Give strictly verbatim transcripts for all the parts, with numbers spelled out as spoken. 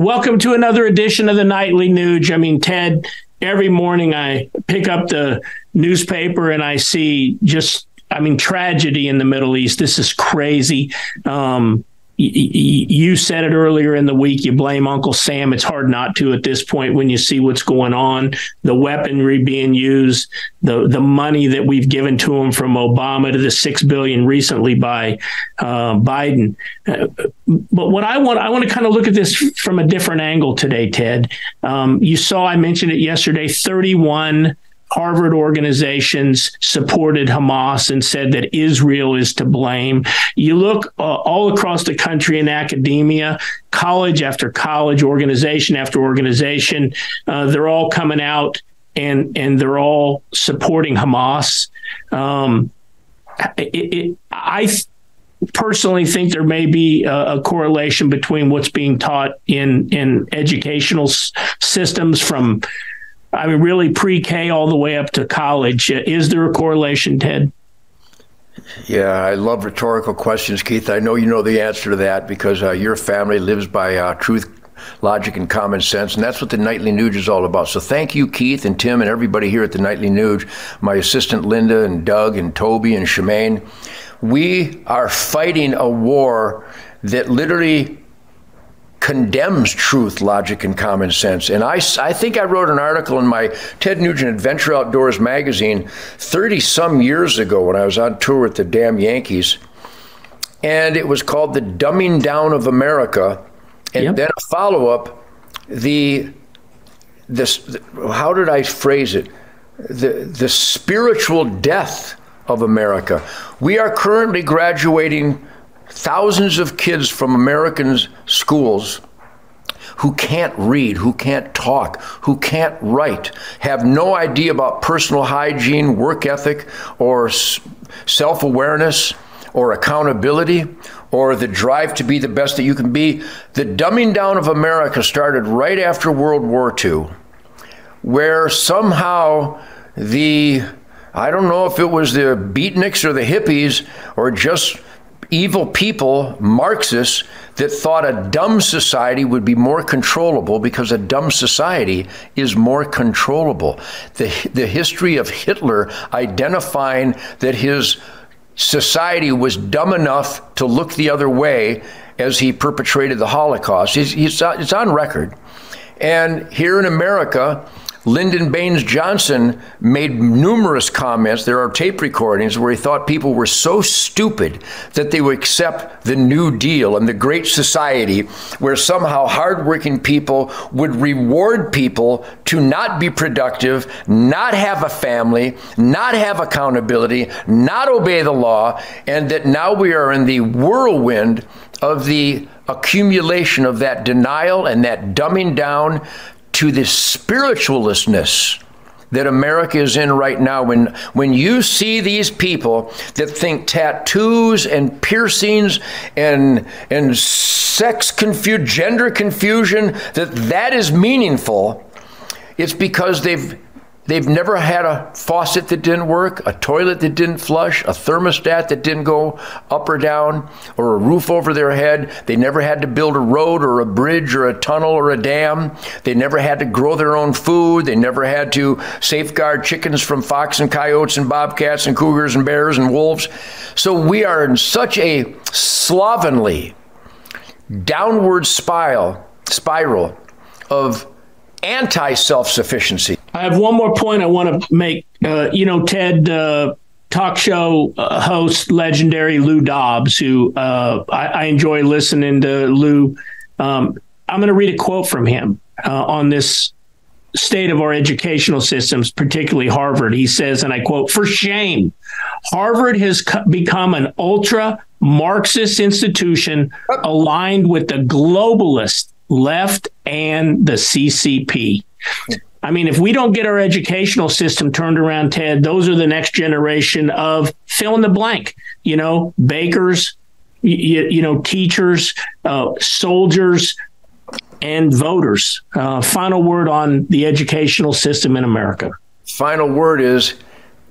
Welcome to another edition of the Nightly Nuge. I mean, Ted, every morning I pick up the newspaper and I see just, I mean, tragedy in the Middle East. This is crazy. Um, y- y- you said it earlier in the week. You blame Uncle Sam. It's hard not to at this point when you see what's going on, the weaponry being used, the the money that we've given to them from Obama to the six billion recently by uh, Biden. But what I want, I want to kind of look at this from a different angle today, Ted. Um, you saw, I mentioned it yesterday, thirty-one Harvard organizations supported Hamas and said that Israel is to blame. You look uh, all across the country in academia, college after college, organization after organization, uh, they're all coming out and and they're all supporting Hamas. Um, it, it, I th- personally think there may be a, a correlation between what's being taught in, in educational s- systems from I mean, really pre-K all the way up to college. Is there a correlation, Ted? Yeah, I love rhetorical questions, Keith. I know you know the answer to that because uh, your family lives by uh, truth, logic, and common sense, and that's what the Nightly Nuge is all about. So thank you, Keith and Tim and everybody here at the Nightly Nuge, my assistant Linda and Doug and Toby and Shemaine. We are fighting a war that literally condemns truth, logic, and common sense. And I, I think I wrote an article in my Ted Nugent Adventure Outdoors magazine thirty-some years ago when I was on tour with the Damn Yankees. And it was called The Dumbing Down of America. And yep. then a follow-up, the, this, the, how did I phrase it? The, the spiritual death of America. We are currently graduating thousands of kids from American schools who can't read, who can't talk, who can't write, have no idea about personal hygiene, work ethic, or self-awareness, or accountability, or the drive to be the best that you can be. The dumbing down of America started right after World War Two, where somehow the, I don't know if it was the beatniks or the hippies or just evil people, Marxists, that thought a dumb society would be more controllable because a dumb society is more controllable. The, the history of Hitler identifying that his society was dumb enough to look the other way as he perpetrated the Holocaust. It's, it's, it's on record. And here in America, Lyndon Baines Johnson made numerous comments. There are tape recordings where he thought people were so stupid that they would accept the New Deal and the Great Society, where somehow hardworking people would reward people to not be productive, not have a family, not have accountability, not obey the law, and that now we are in the whirlwind of the accumulation of that denial and that dumbing down to the spirituallessness that America is in right now. When when you see these people that think tattoos and piercings and and sex confusion, gender confusion, that that is meaningful, it's because they've they've never had a faucet that didn't work, a toilet that didn't flush, a thermostat that didn't go up or down, or a roof over their head. They never had to build a road or a bridge or a tunnel or a dam. They never had to grow their own food. They never had to safeguard chickens from fox and coyotes and bobcats and cougars and bears and wolves. So we are in such a slovenly downward spiral, spiral of anti-self-sufficiency. I have one more point I want to make. Uh, you know, Ted, uh, talk show uh, host, legendary Lou Dobbs, who uh, I, I enjoy listening to Lou. Um, I'm going to read a quote from him uh, on this state of our educational systems, particularly Harvard. He says, and I quote, "For shame, Harvard has co- become an ultra Marxist institution aligned with the globalist left and the C C P." I mean, if we don't get our educational system turned around, Ted, those are the next generation of fill in the blank, you know, bakers, you, you know, teachers, uh, soldiers, and voters. Uh, final word on the educational system in America. Final word is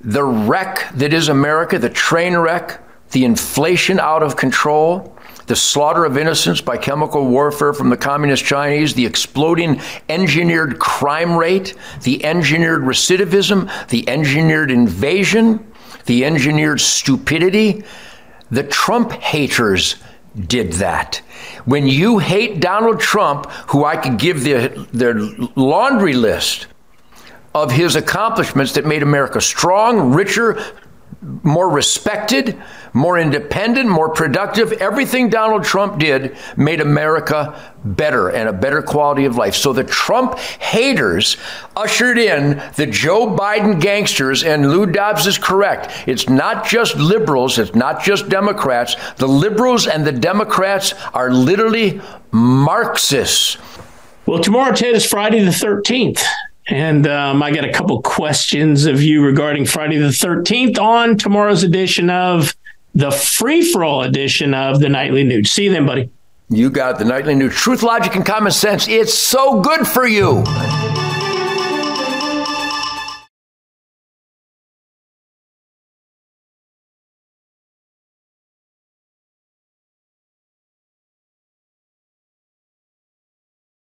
the wreck that is America, the train wreck, the inflation out of control, the slaughter of innocents by chemical warfare from the communist Chinese, the exploding engineered crime rate, the engineered recidivism, the engineered invasion, the engineered stupidity. The Trump haters did that. When you hate Donald Trump, who I could give the, the laundry list of his accomplishments that made America strong, richer, more respected, more independent, more productive. Everything Donald Trump did made America better and a better quality of life. So the Trump haters ushered in the Joe Biden gangsters, and Lou Dobbs is correct. It's not just liberals. It's not just Democrats. The liberals and the Democrats are literally Marxists. Well, tomorrow, Ted, is Friday the thirteenth. And um, I got a couple questions of you regarding Friday the thirteenth on tomorrow's edition of the free-for-all edition of the Nightly News. See you then, buddy. You got the Nightly News. Truth, logic, and common sense. It's so good for you.